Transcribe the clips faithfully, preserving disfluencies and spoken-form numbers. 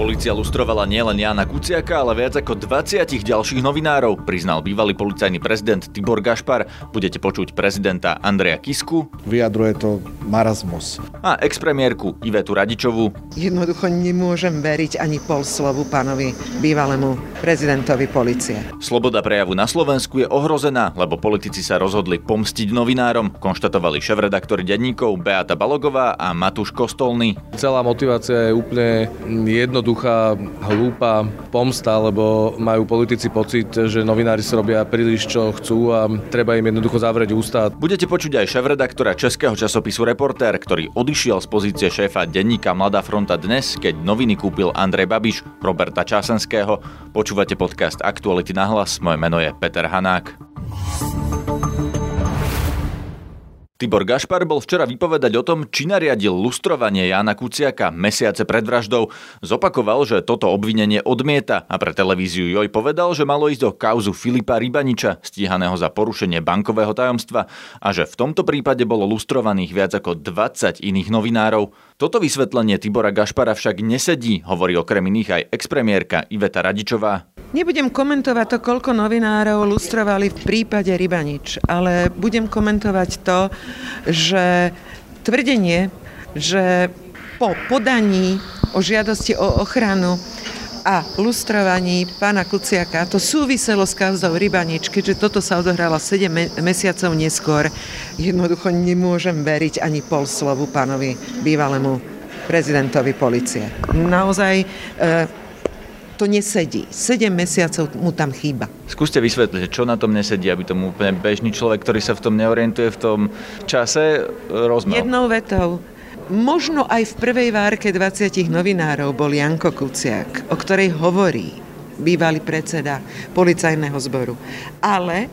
Polícia lustrovala nielen Jána Kuciaka, ale viac ako dvadsať ďalších novinárov, priznal bývalý policajný prezident Tibor Gašpar. Budete počuť prezidenta Andreja Kisku. Vyjadruje to marazmus. A expremiérku Ivetu Radičovú. Jednoducho nemôžem veriť ani pol slovu pánovi bývalému prezidentovi polície. Sloboda prejavu na Slovensku je ohrozená, lebo politici sa rozhodli pomstiť novinárom, konštatovali šéfredaktori denníkov Beáta Baloghová a Matúš Kostolný. Celá motivácia je úplne jednoduchá. Ducha hlúpa pomsta, lebo majú politici pocit, že novinári si robia príliš čo chcú a treba im jednoducho zavrieť ústa. Budete počuť aj šéfredaktora českého časopisu Reportér, ktorý odišiel z pozície šéfa denníka Mladá fronta Dnes, keď noviny kúpil Andrej Babiš, Róberta Čásenského. Počúvate podcast Aktuality na hlas, moje meno je Peter Hanák. Tibor Gašpar bol včera vypovedať o tom, či nariadil lustrovanie Jána Kuciaka mesiace pred vraždou. Zopakoval, že toto obvinenie odmieta a pre televíziu Joj povedal, že malo ísť o kauzu Filipa Rybaniča, stíhaného za porušenie bankového tajomstva a že v tomto prípade bolo lustrovaných viac ako dvadsať iných novinárov. Toto vysvetlenie Tibora Gašpara však nesedí, hovorí okrem iných aj expremiérka Iveta Radičová. Nebudem komentovať to, koľko novinárov lustrovali v prípade Rybanič, ale budem komentovať to, že tvrdenie, že po podaní o žiadosti o ochranu a lustrovaní pána Kuciaka to súviselo s kauzou Rybanič, keďže toto sa odohralo sedem mesiacov neskôr. Jednoducho nemôžem veriť ani pol slovu pánovi bývalému prezidentovi polície. Naozaj... E- to nesedí. sedem mesiacov mu tam chýba. Skúste vysvetliť, čo na tom nesedí, aby tomu úplne bežný človek, ktorý sa v tom neorientuje v tom čase, rozmal. Jednou vetou. Možno aj v prvej várke dvadsať novinárov bol Janko Kuciak, o ktorej hovorí bývalý predseda policajného zboru. Ale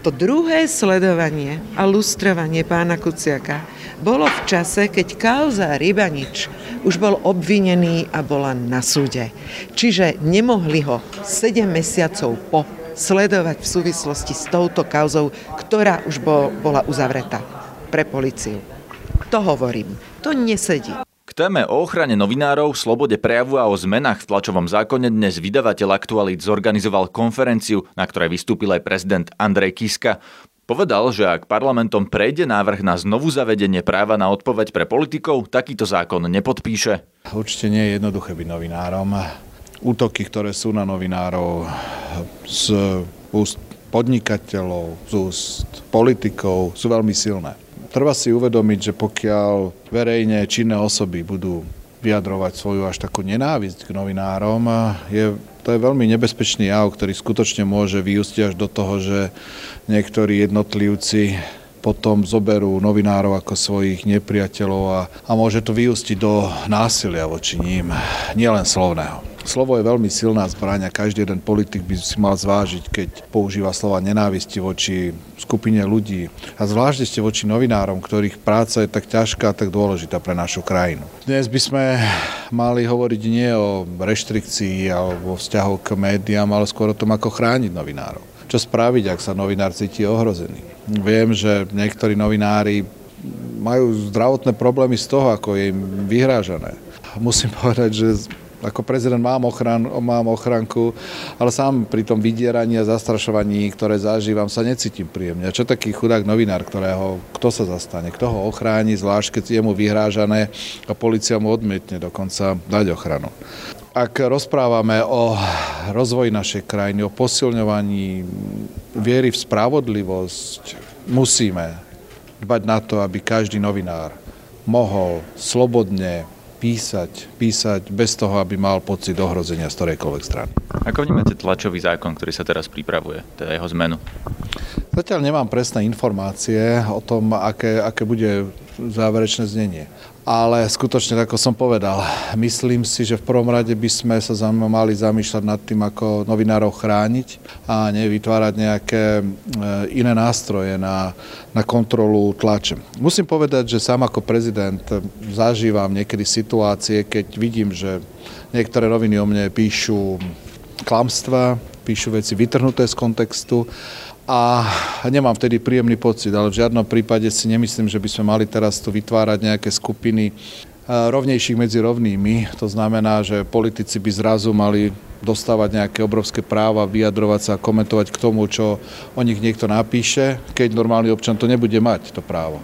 to druhé sledovanie a lustrovanie pána Kuciaka bolo v čase, keď kauza Rybanič už bol obvinený a bola na súde. Čiže nemohli ho sedem mesiacov po sledovať v súvislosti s touto kauzou, ktorá už bol, bola uzavretá pre políciu. To hovorím, to nesedí. K téme o ochrane novinárov, slobode prejavu a o zmenách v tlačovom zákone dnes vydavateľ Aktualít zorganizoval konferenciu, na ktorej vystúpil aj prezident Andrej Kiska. Povedal, že ak parlamentom prejde návrh na znovuzavedenie práva na odpoveď pre politikov, takýto zákon nepodpíše. Určite nie je jednoduché byť novinárom. Útoky, ktoré sú na novinárov z úst podnikateľov, z úst politikov, sú veľmi silné. Treba si uvedomiť, že pokiaľ verejne činné osoby budú vyjadrovať svoju až takú nenávisť k novinárom, je to je veľmi nebezpečný jav, ktorý skutočne môže vyústiť až do toho, že niektorí jednotlivci potom zoberú novinárov ako svojich nepriateľov a, a môže to vyústiť do násilia voči ním, nielen slovného. Slovo je veľmi silná zbraň a každý jeden politik by si mal zvážiť, keď používa slova nenávisti voči skupine ľudí a zvlášť ešte voči novinárom, ktorých práca je tak ťažká a tak dôležitá pre našu krajinu. Dnes by sme mali hovoriť nie o reštrikcii alebo o vzťahu k médiám, ale skôr o tom, ako chrániť novinárov. Čo spraviť, ak sa novinár cíti ohrozený? Viem, že niektorí novinári majú zdravotné problémy z toho, ako je im vyhrážané. Musím povedať, že... Ako prezident mám, ochran, mám ochranku, ale sám pri tom vydieraní a zastrašovaní, ktoré zažívam, sa necítim príjemne. Čo taký chudák novinár, ktorého, kto sa zastane, kto ho ochráni, zvlášť keď je mu vyhrážané a polícia mu odmietne dokonca dať ochranu. Ak rozprávame o rozvoji našej krajiny, o posilňovaní viery v spravodlivosť, musíme dbať na to, aby každý novinár mohol slobodne písať, písať bez toho, aby mal pocit ohrozenia z ktorejkoľvek strany. Ako vnímate tlačový zákon, ktorý sa teraz pripravuje, teda jeho zmenu? Zatiaľ nemám presné informácie o tom, aké, aké bude záverečné znenie. Ale skutočne, ako som povedal, myslím si, že v prvom rade by sme sa mali zamýšľať nad tým, ako novinárov chrániť a nevytvárať nejaké iné nástroje na, na kontrolu tlače. Musím povedať, že sám ako prezident zažívam niekedy situácie, keď vidím, že niektoré noviny o mne píšu klamstvá, píšu veci vytrhnuté z kontextu a nemám vtedy príjemný pocit, ale v žiadnom prípade si nemyslím, že by sme mali teraz tu vytvárať nejaké skupiny rovnejších medzi rovnými. To znamená, že politici by zrazu mali dostávať nejaké obrovské práva, vyjadrovať sa a komentovať k tomu, čo o nich niekto napíše, keď normálny občan to nebude mať, to právo.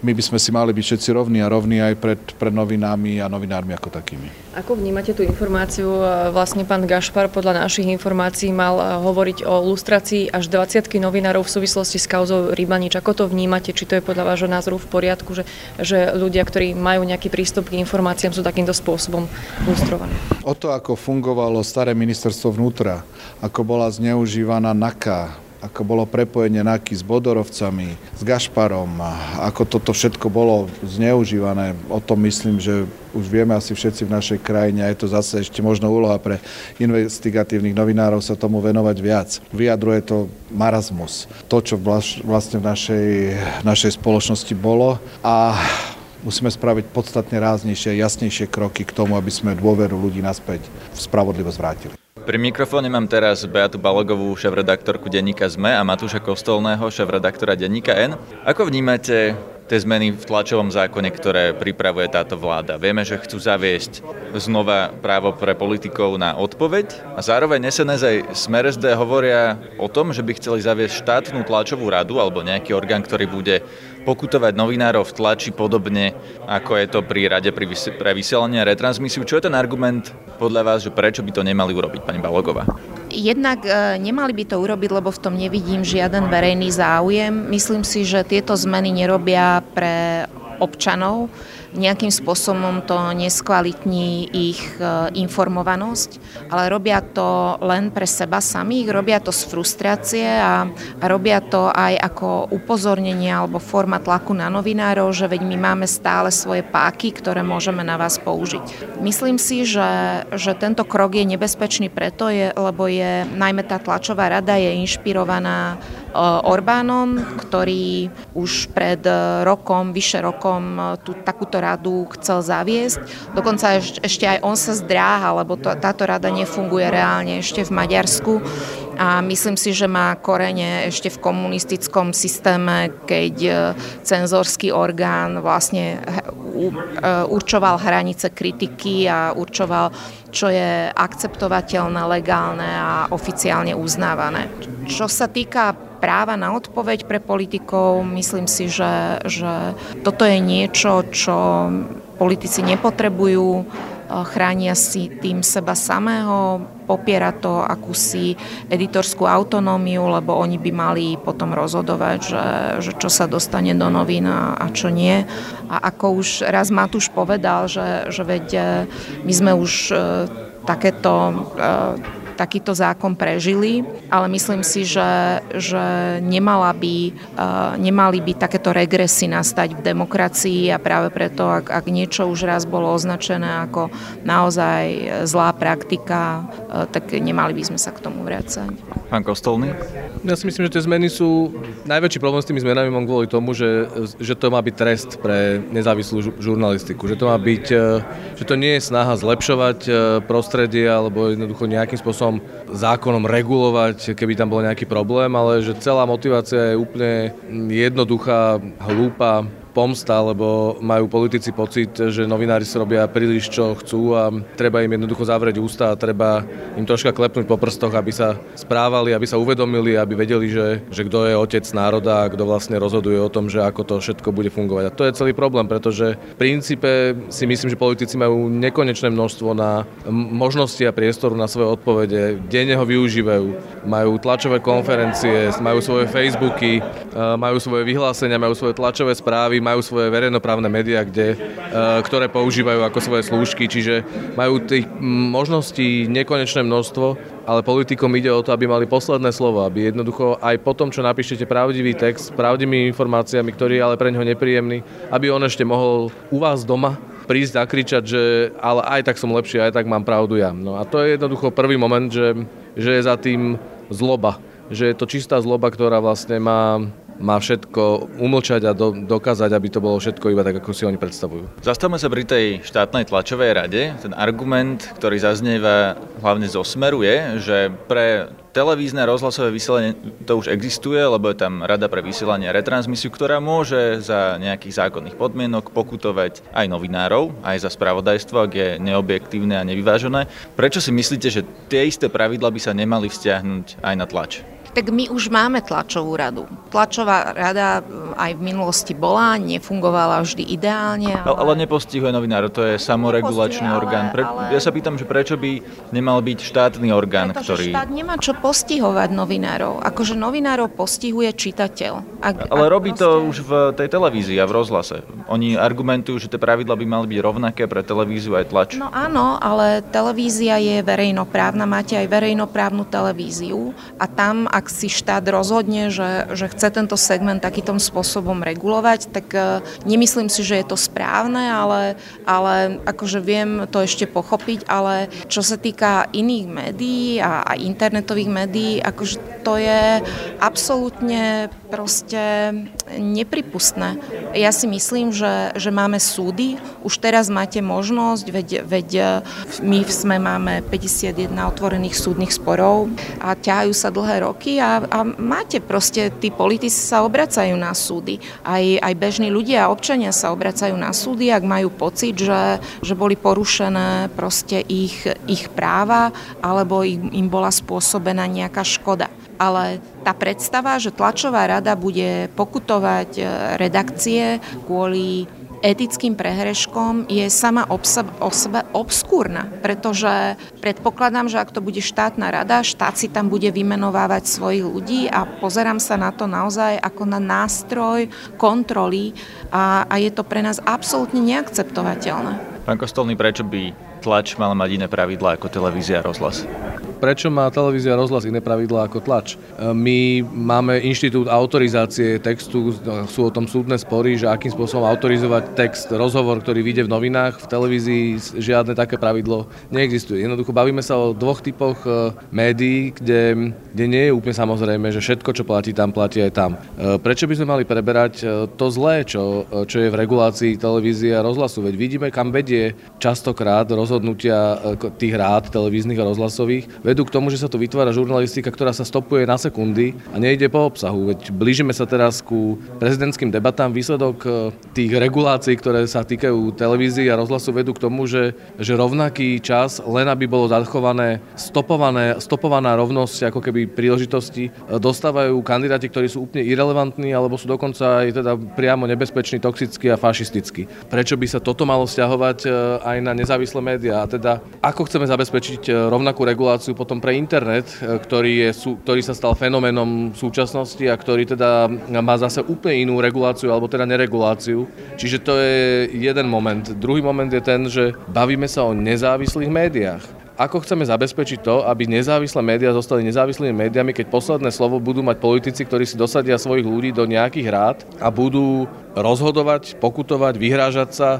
My by sme si mali byť všetci rovní a rovní aj pred, pred novinami a novinármi ako takými. Ako vnímate tú informáciu? Vlastne pán Gašpar podľa našich informácií mal hovoriť o lustrácii až dvadsiatky novinárov v súvislosti s kauzou Rybanič. Ako to vnímate? Či to je podľa vášho názoru v poriadku, že, že ľudia, ktorí majú nejaký prístup k informáciám, sú takýmto spôsobom lustrovaní? O to, ako fungovalo staré ministerstvo vnútra, ako bola zneužívaná NAKA, ako bolo prepojenie NAKY s Bodorovcami, s Gašparom, ako toto všetko bolo zneužívané. O tom myslím, že už vieme asi všetci v našej krajine a je to zase ešte možno úloha pre investigatívnych novinárov sa tomu venovať viac. Vyjadruje to marazmus, to, čo vlastne v našej, našej spoločnosti bolo a musíme spraviť podstatne ráznejšie, jasnejšie kroky k tomu, aby sme dôveru ľudí naspäť v spravodlivosť vrátili. Pri mikrofóne mám teraz Beátu Baloghovú, šéfredaktorku denníka es em e a Matúša Kostolného, šéfredaktora denníka en. Ako vnímate tie zmeny v tlačovom zákone, ktoré pripravuje táto vláda? Vieme, že chcú zaviesť znova právo pre politikov na odpoveď a zároveň es en es aj Smer es dé hovoria o tom, že by chceli zaviesť štátnu tlačovú radu alebo nejaký orgán, ktorý bude pokutovať novinárov v tlači podobne, ako je to pri rade pri vys- pre vysielanie a retransmisiu. Čo je ten argument podľa vás, že prečo by to nemali urobiť, pani Baloghová? Jednak e, nemali by to urobiť, lebo v tom nevidím žiaden verejný záujem. Myslím si, že tieto zmeny nerobia pre občanov. Nejakým spôsobom to neskvalitní ich informovanosť, ale robia to len pre seba samých, robia to z frustrácie a robia to aj ako upozornenie alebo forma tlaku na novinárov, že veď my máme stále svoje páky, ktoré môžeme na vás použiť. Myslím si, že, že tento krok je nebezpečný preto, je, lebo je najmä tá tlačová rada je inšpirovaná Orbánom, ktorý už pred rokom, vyše rokom tú takúto radu chcel zaviesť. Dokonca ešte aj on sa zdráha, lebo to, táto rada nefunguje reálne ešte v Maďarsku a myslím si, že má korene ešte v komunistickom systéme, keď cenzorský orgán vlastne určoval hranice kritiky a určoval, čo je akceptovateľné, legálne a oficiálne uznávané. Čo sa týka práva na odpoveď pre politikov, myslím si, že, že toto je niečo, čo politici nepotrebujú, chránia si tým seba samého, popiera to akúsi editorskú autonómiu, lebo oni by mali potom rozhodovať, že, že čo sa dostane do novín a čo nie. A ako už raz Matúš povedal, že, že veď my sme už takéto... takýto zákon prežili, ale myslím si, že, že nemala by, nemali by takéto regresy nastať v demokracii a práve preto, ak, ak niečo už raz bolo označené ako naozaj zlá praktika, tak nemali by sme sa k tomu vrácať. Pán Kostolný? Ja si myslím, že tie zmeny sú... Najväčší problém s tými zmenami mám kvôli tomu, že, že to má byť trest pre nezávislú žurnalistiku. Že to má byť... Že to nie je snaha zlepšovať prostredie alebo jednoducho nejakým spôsobom zákonom regulovať, keby tam bol nejaký problém, ale že celá motivácia je úplne jednoduchá, hlúpa pomsta, lebo majú politici pocit, že novinári si robia príliš čo chcú a treba im jednoducho zavrieť ústa a treba im troška klepnúť po prstoch, aby sa správali, aby sa uvedomili, aby vedeli, že, že kto je otec národa a kto vlastne rozhoduje o tom, že ako to všetko bude fungovať. A to je celý problém, pretože v princípe si myslím, že politici majú nekonečné množstvo na možnosti a priestoru na svoje odpovede, denne ho využívajú, majú tlačové konferencie, majú svoje Facebooky, majú svoje vyhlásenia, majú svoje tlačové správy, majú svoje verejnoprávne médiá, kde, ktoré používajú ako svoje slúžky, čiže majú tých možností nekonečné množstvo, ale politikom ide o to, aby mali posledné slovo, aby jednoducho aj po tom, čo napíšete pravdivý text s pravdivými informáciami, ktorý je ale pre neho nepríjemný, aby on ešte mohol u vás doma prísť a kričať, že ale aj tak som lepší, aj tak mám pravdu ja. No a to je jednoducho prvý moment, že, že je za tým zloba, že je to čistá zloba, ktorá vlastne má má všetko umlčať a do, dokázať, aby to bolo všetko iba tak, ako si oni predstavujú. Zastavme sa pri tej štátnej tlačovej rade. Ten argument, ktorý zaznieva hlavne zo Smeru, je, že pre televízne rozhlasové vysielanie to už existuje, lebo je tam rada pre vysielanie a retransmisiu, ktorá môže za nejakých zákonných podmienok pokutovať aj novinárov, aj za spravodajstvo, ak je neobjektívne a nevyvážené. Prečo si myslíte, že tie isté pravidlá by sa nemali vzťahnuť aj na tlač? Tak my už máme tlačovú radu. Tlačová rada aj v minulosti bola, nefungovala vždy ideálne. Ale, ale nepostihuje novinárov, to je samoregulačný orgán. Pre... Ale... Ja sa pýtam, že prečo by nemal byť štátny orgán, preto, ktorý... Štát nemá čo postihovať novinárov. Akože novinárov postihuje čitateľ. Ak, ale ak robí proste... to už v tej televízii a v rozhlase. Oni argumentujú, že tie pravidlá by mali byť rovnaké pre televíziu aj tlač. No áno, ale televízia je verejnoprávna. Máte aj verejnoprávnu televíziu a tam... Ak si štát rozhodne, že, že chce tento segment takýmto spôsobom regulovať, tak nemyslím si, že je to správne, ale, ale akože viem to ešte pochopiť, ale čo sa týka iných médií a, a internetových médií, akože to je absolútne proste nepripustné. Ja si myslím, že, že máme súdy, už teraz máte možnosť, veď, veď my sme máme päťdesiatjeden otvorených súdnych sporov a ťahajú sa dlhé roky, A, a máte proste, tí politici sa obracajú na súdy. Aj, aj bežní ľudia a občania sa obracajú na súdy, ak majú pocit, že, že boli porušené proste ich, ich práva alebo im, im bola spôsobená nejaká škoda. Ale tá predstava, že tlačová rada bude pokutovať redakcie kvôli etickým prehreškom, je sama o sebe obskúrna, pretože predpokladám, že ak to bude štátna rada, štát si tam bude vymenovávať svojich ľudí a pozerám sa na to naozaj ako na nástroj kontroly a, a je to pre nás absolútne neakceptovateľné. Pán Kostolný, prečo by tlač mala mať iné pravidlá ako televízia a rozhlas? Prečo má televízia rozhlas iné pravidlá ako tlač? My máme inštitút autorizácie textu, sú o tom súdne spory, že akým spôsobom autorizovať text, rozhovor, ktorý vyjde v novinách, v televízii žiadne také pravidlo neexistuje. Jednoducho bavíme sa o dvoch typoch médií, kde, kde nie je úplne samozrejme, že všetko, čo platí tam, platí aj tam. Prečo by sme mali preberať to zlé, čo, čo je v regulácii televízie a rozhlasu? Veď vidíme, kam vedie častokrát rozhodnutia tých rád televíznych a rozhlasových, vedú k tomu, že sa tu vytvára žurnalistika, ktorá sa stopuje na sekundy a nejde po obsahu. Veď blížime sa teraz ku prezidentským debatám. Výsledok tých regulácií, ktoré sa týkajú televízie a rozhlasu, vedú k tomu, že, že rovnaký čas, len aby bolo zachované, stopované, stopovaná rovnosť ako keby príležitosti, dostávajú kandidáti, ktorí sú úplne irelevantní alebo sú dokonca aj teda priamo nebezpeční, toxickí a fašistickí. Prečo by sa toto malo vzťahovať aj na nezávislé médiá? A teda ako chceme zabezpečiť rovnakú reguláciu potom pre internet, ktorý, je, ktorý sa stal fenoménom súčasnosti a ktorý teda má zase úplne inú reguláciu alebo teda nereguláciu. Čiže to je jeden moment. Druhý moment je ten, že bavíme sa o nezávislých médiách. Ako chceme zabezpečiť to, aby nezávislé médiá zostali nezávislými médiami, keď posledné slovo budú mať politici, ktorí si dosadia svojich ľudí do nejakých rád a budú rozhodovať, pokutovať, vyhrážať sa,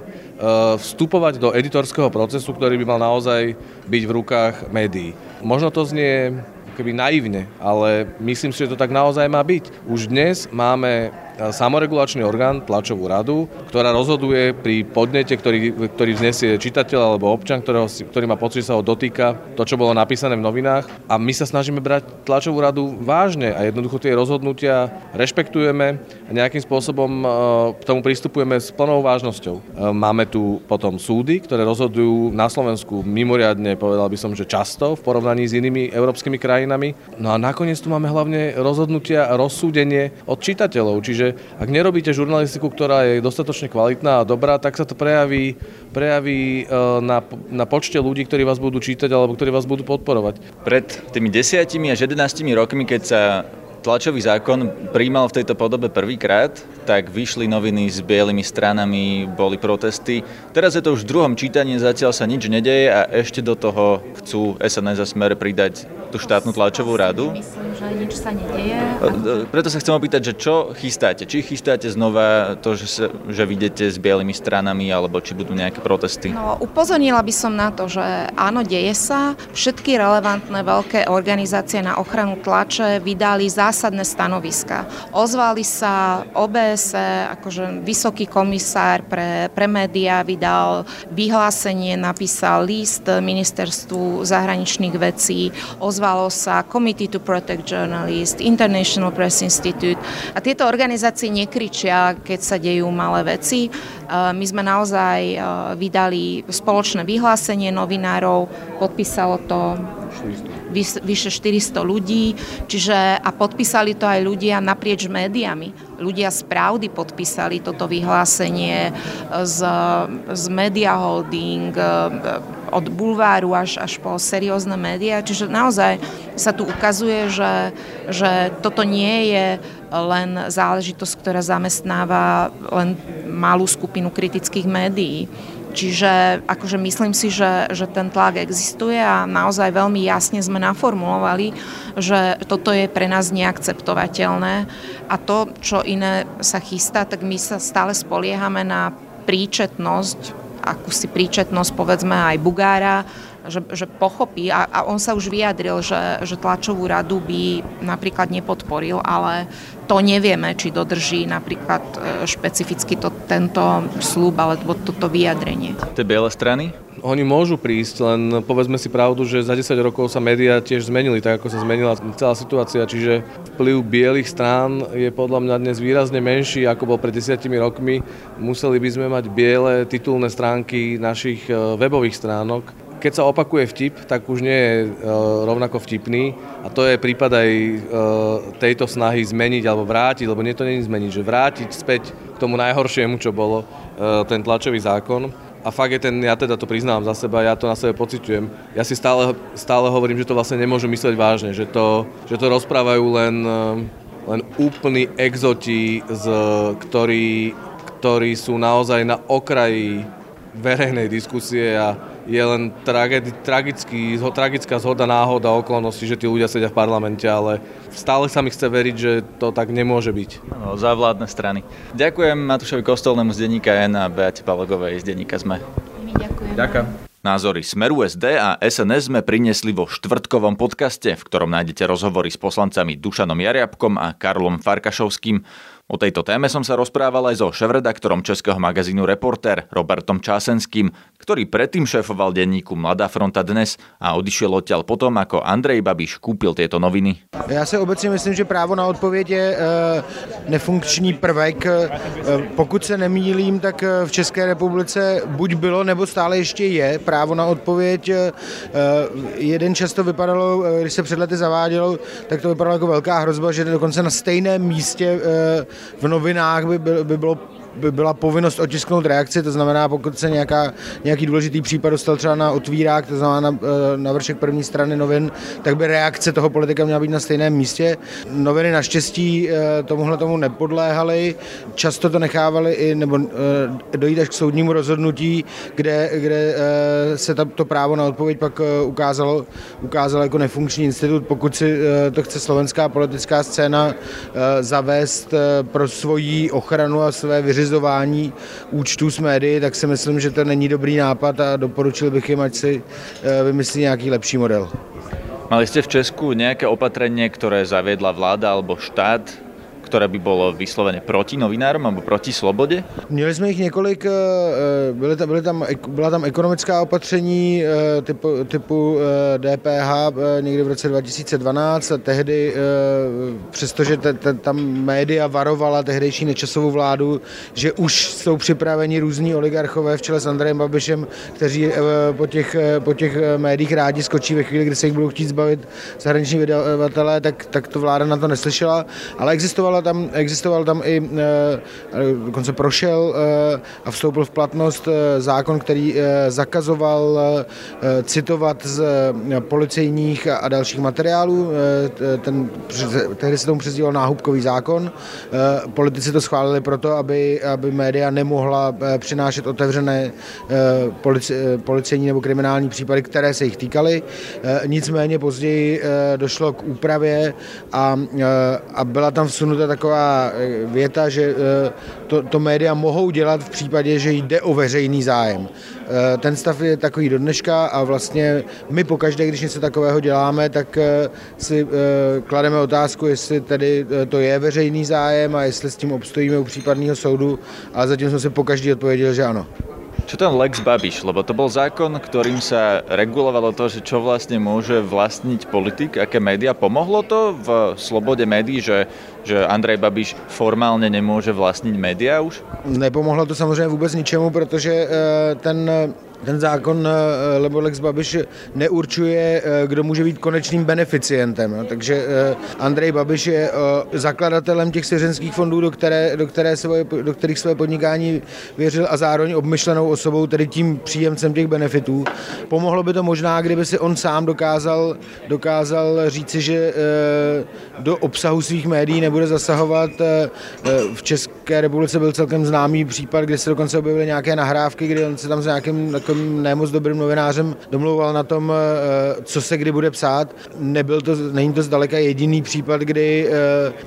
vstupovať do editorského procesu, ktorý by mal naozaj byť v rukách médií. Možno to znie keby naivne, ale myslím si, že to tak naozaj má byť. Už dnes máme samoregulačný orgán, tlačovú radu, ktorá rozhoduje pri podnete, ktorý, ktorý vznesie čitateľ alebo občan, ktorého, ktorý má pocit, že sa ho dotýka to, čo bolo napísané v novinách. A my sa snažíme brať tlačovú radu vážne a jednoducho tie rozhodnutia rešpektujeme a nejakým spôsobom k tomu pristupujeme s plnou vážnosťou. Máme tu potom súdy, ktoré rozhodujú na Slovensku mimoriadne, povedal by som, že často v porovnaní s inými európskymi krajinami. No a nakoniec tu máme hlavne rozhodnutia a rozsúdenie od čitateľov, čiže ak nerobíte žurnalistiku, ktorá je dostatočne kvalitná a dobrá, tak sa to prejaví, prejaví na, na počte ľudí, ktorí vás budú čítať alebo ktorí vás budú podporovať. Pred tými desiatimi až jedenástimi rokmi, keď sa tlačový zákon prijímal v tejto podobe prvýkrát, tak vyšli noviny s bielými stranami, boli protesty. Teraz je to už v druhom čítaní, zatiaľ sa nič nedeje a ešte do toho chcú es en es a Smer pridať tú štátnu tlačovú radu. že nič sa nedieje. Preto sa chcem opýtať, že čo chystáte? Či chystáte znova to, že, sa, že vidíte s bielými stranami, alebo či budú nejaké protesty? No, upozornila by som na to, že áno, deje sa. Všetky relevantné veľké organizácie na ochranu tlače vydali zásadné stanoviska. Ozvali sa ó bé es é, akože vysoký komisár pre, pre médiá vydal vyhlásenie, napísal list ministerstvu zahraničných vecí, ozvalo sa Committee to Protect Journalists, International Press Institute. A tieto organizácie nekričia, keď sa dejú malé veci. My sme naozaj vydali spoločné vyhlásenie novinárov, podpísalo to vyše štyristo ľudí, čiže a podpísali to aj ľudia naprieč médiami. Ľudia z Pravdy podpísali toto vyhlásenie, z, z Media Holding, od Bulváru až, až po seriózne médiá, čiže naozaj sa tu ukazuje, že, že toto nie je len záležitosť, ktorá zamestnáva len malú skupinu kritických médií. Čiže akože myslím si, že, že ten tlak existuje a naozaj veľmi jasne sme naformulovali, že toto je pre nás neakceptovateľné a to, čo iné sa chystá, tak my sa stále spoliehame na príčetnosť, akúsi príčetnosť povedzme aj Bugára, že, že pochopí a, a on sa už vyjadril, že, že tlačovú radu by napríklad nepodporil, ale to nevieme, či dodrží napríklad špecificky to, tento sľub alebo toto vyjadrenie. Tie biele strany? Oni môžu prísť, len povedzme si pravdu, že za desať rokov sa médiá tiež zmenili, tak ako sa zmenila celá situácia, čiže vplyv bielých strán je podľa mňa dnes výrazne menší, ako bol pred desiatimi rokmi. Museli by sme mať biele titulné stránky našich webových stránok. Keď sa opakuje vtip, tak už nie je rovnako vtipný a to je prípad aj tejto snahy zmeniť alebo vrátiť, lebo nie to nie je zmeniť, že vrátiť späť k tomu najhoršiemu, čo bolo ten tlačový zákon. A fakt je ten, ja teda to priznám za seba, ja to na sebe pociťujem. Ja si stále, stále hovorím, že to vlastne nemôžu mysleť vážne, že to, že to rozprávajú len, len úplní exoti, ktorí, ktorí sú naozaj na okraji verejnej diskusie a je len tragedi, tragický, tragická zhoda náhod a okolností, že tí ľudia sedia v parlamente, ale stále sa mi chce veriť, že to tak nemôže byť. No, za vládne strany. Ďakujem Matúšovi Kostolnému z denníka N a Beate Balogovej z denníka es em e. My ďakujeme. Ďakujem. Názory Smeru es dé a es en es sme priniesli vo štvrtkovom podcaste, v ktorom nájdete rozhovory s poslancami Dušanom Jariabkom a Karlom Farkašovským. O tejto téme som sa rozprával aj so šéfredaktorom českého magazínu Reportér Róbertom Čásenským, ktorý predtým šéfoval denníku Mladá fronta Dnes a odišiel odtiaľ potom, ako Andrej Babiš kúpil tieto noviny. Ja si obecne myslím, že právo na odpověď je nefunkční prvek. Pokud se nemýlím, tak v České republice buď bylo, nebo stále ještě je právo na odpověď. Jeden čas to vypadalo, když se před lety zavádělo, tak to vypadalo jako velká hrozba, že dokonce na stejném místě v novinách by, by, by bylo by byla povinnost otisknout reakci, to znamená, pokud se nějaká, nějaký důležitý případ dostal třeba na otvírák, to znamená na, na vršek první strany novin, tak by reakce toho politika měla být na stejném místě. Noviny naštěstí tomuhle tomu nepodléhaly, často to nechávaly i, nebo dojít až k soudnímu rozhodnutí, kde, kde se ta, to právo na odpověď pak ukázalo, ukázalo jako nefunkční institut, pokud si to chce slovenská politická scéna zavést pro svoji ochranu a své vyřešení vyřizování účtů s médií, tak si myslím, že to není dobrý nápad a doporučil bych jim, ať si vymyslí nějaký lepší model. Mali ste v Česku nejaké opatrenie, ktoré zaviedla vláda alebo štát, ktoré by bolo vyslovene proti novinárom alebo proti slobode? Měli jsme jich několik, byly tam, byly tam, byla tam ekonomická opatření typu, typu dé pé há někdy v roce dva tisíce dvanáct a tehdy, přestože te, te, tam média varovala tehdejší Nečasovou vládu, že už jsou připraveni různí oligarchové v čele s Andrejem Babišem, kteří po těch, po těch médiích rádi skočí ve chvíli, kdy se jich budou chtít zbavit zahraniční vydavatelé, tak, tak to vláda na to neslyšela, ale existovala existoval tam, existoval tam i, dokonce prošel a vstoupil v platnost zákon, který zakazoval citovat z policejních a dalších materiálů. Ten, tehdy se tomu přezdíval náhubkový zákon. Politici to schválili proto, aby, aby média nemohla přinášet otevřené polici, policejní nebo kriminální případy, které se jich týkaly. Nicméně později došlo k úpravě a, a byla tam vsunuta taková věta, že to, to média mohou dělat v případě, že jde o veřejný zájem. Ten stav je takový do dneška a vlastně my pokaždé, když něco takového děláme, tak si klademe otázku, jestli tedy to je veřejný zájem a jestli s tím obstojíme u případného soudu, ale zatím jsem se pokaždý odpověděl, že ano. Čo ten Lex Babiš? Lebo to bol zákon, ktorým sa regulovalo to, že čo vlastne môže vlastniť politik, aké médiá. Pomohlo to v slobode médií, že, že Andrej Babiš formálne nemôže vlastniť médiá už? Nepomohlo to samozrejme vôbec ničemu, pretože ten... Ten zákon lebo Lex Babiš neurčuje, kdo může být konečným beneficientem. Takže Andrej Babiš je zakladatelem těch svěřenských fondů, do, které, do, které svoje, do kterých své podnikání věřil a zároveň obmyšlenou osobou, tedy tím příjemcem těch benefitů. Pomohlo by to možná, kdyby si on sám dokázal, dokázal říci, že do obsahu svých médií nebude zasahovat. V České republice byl celkem známý případ, kde se dokonce objevily nějaké nahrávky, kdy on se tam s nějakým nemoc dobrým novinářem domlouval na tom, co se kdy bude psát. Nebyl to, není to zdaleka jediný případ, kdy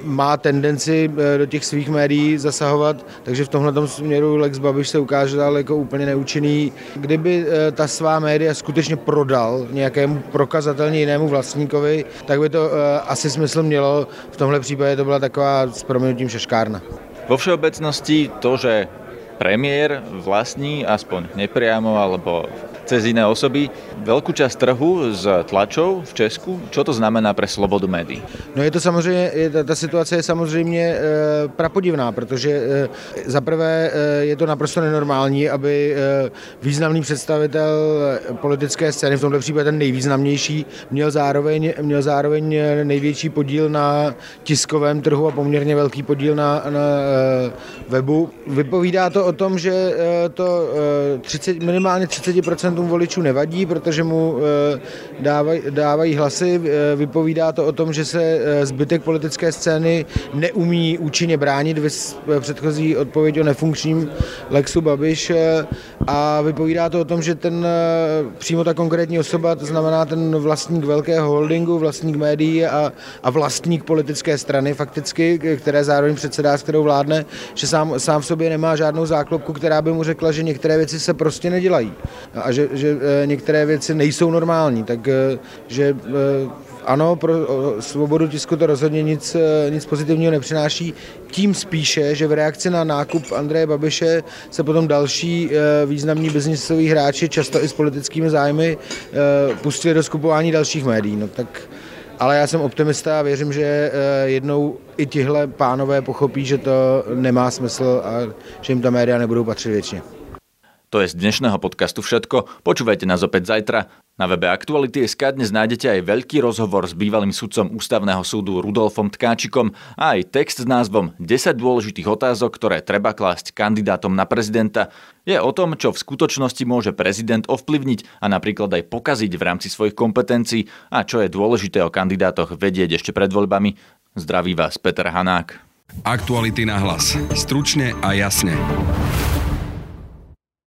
má tendenci do těch svých médií zasahovat, takže v tomhletom směru Lex Babiš se ukázal jako úplně neúčinný. Kdyby ta svá média skutečně prodal nějakému prokazatelně jinému vlastníkovi, tak by to asi smysl mělo. V tomhle případě to byla taková s prominutím šaškárna. Vo všeobecnosti to, že premiér vlastní, aspoň nepriamo, alebo cez iné osoby, veľkú časť trhu s tlačou v Česku. Čo to znamená pre slobodu médií? No je to samozřejmě, je, ta, ta situace je samozřejmě e, prapodivná, protože e, zaprvé e, je to naprosto nenormální, aby e, významný představitel politické scény, v tomto případě ten nejvýznamnější, měl zároveň, měl zároveň největší podíl na tiskovém trhu a poměrně velký podíl na, na e, webu. Vypovídá to o tom, že e, to e, třicet, minimálně třicet procent voličů nevadí, protože mu dávaj, dávají hlasy. Vypovídá to o tom, že se zbytek politické scény neumí účinně bránit. Předchozí odpověď o nefunkčním Lexu Babiš. A vypovídá to o tom, že ten přímo ta konkrétní osoba, to znamená ten vlastník velkého holdingu, vlastník médií a, a vlastník politické strany fakticky, které zároveň předsedá, s kterou vládne, že sám, sám v sobě nemá žádnou záklopku, která by mu řekla, že některé věci se prostě nedělají. A že, že některé věci nejsou normální, tak že ano, pro svobodu tisku to rozhodně nic, nic pozitivního nepřináší. Tím spíše, že v reakci na nákup Andreje Babiše se potom další významní biznisoví hráči, často i s politickými zájmy, pustili do skupování dalších médií. No, tak, ale já jsem optimista a věřím, že jednou i tihle pánové pochopí, že to nemá smysl a že jim ta média nebudou patřit věčně. To je z dnešného podcastu všetko. Počúvajte nás opäť zajtra. Na webe Aktuality bodka es ká dnes nájdete aj veľký rozhovor s bývalým sudcom Ústavného súdu Rudolfom Tkáčikom a aj text s názvom desať dôležitých otázok, ktoré treba klásť kandidátom na prezidenta. Je o tom, čo v skutočnosti môže prezident ovplyvniť a napríklad aj pokaziť v rámci svojich kompetencií a čo je dôležité o kandidátoch vedieť ešte pred voľbami. Zdraví vás Peter Hanák. Aktuality na hlas. Stručne a jasne.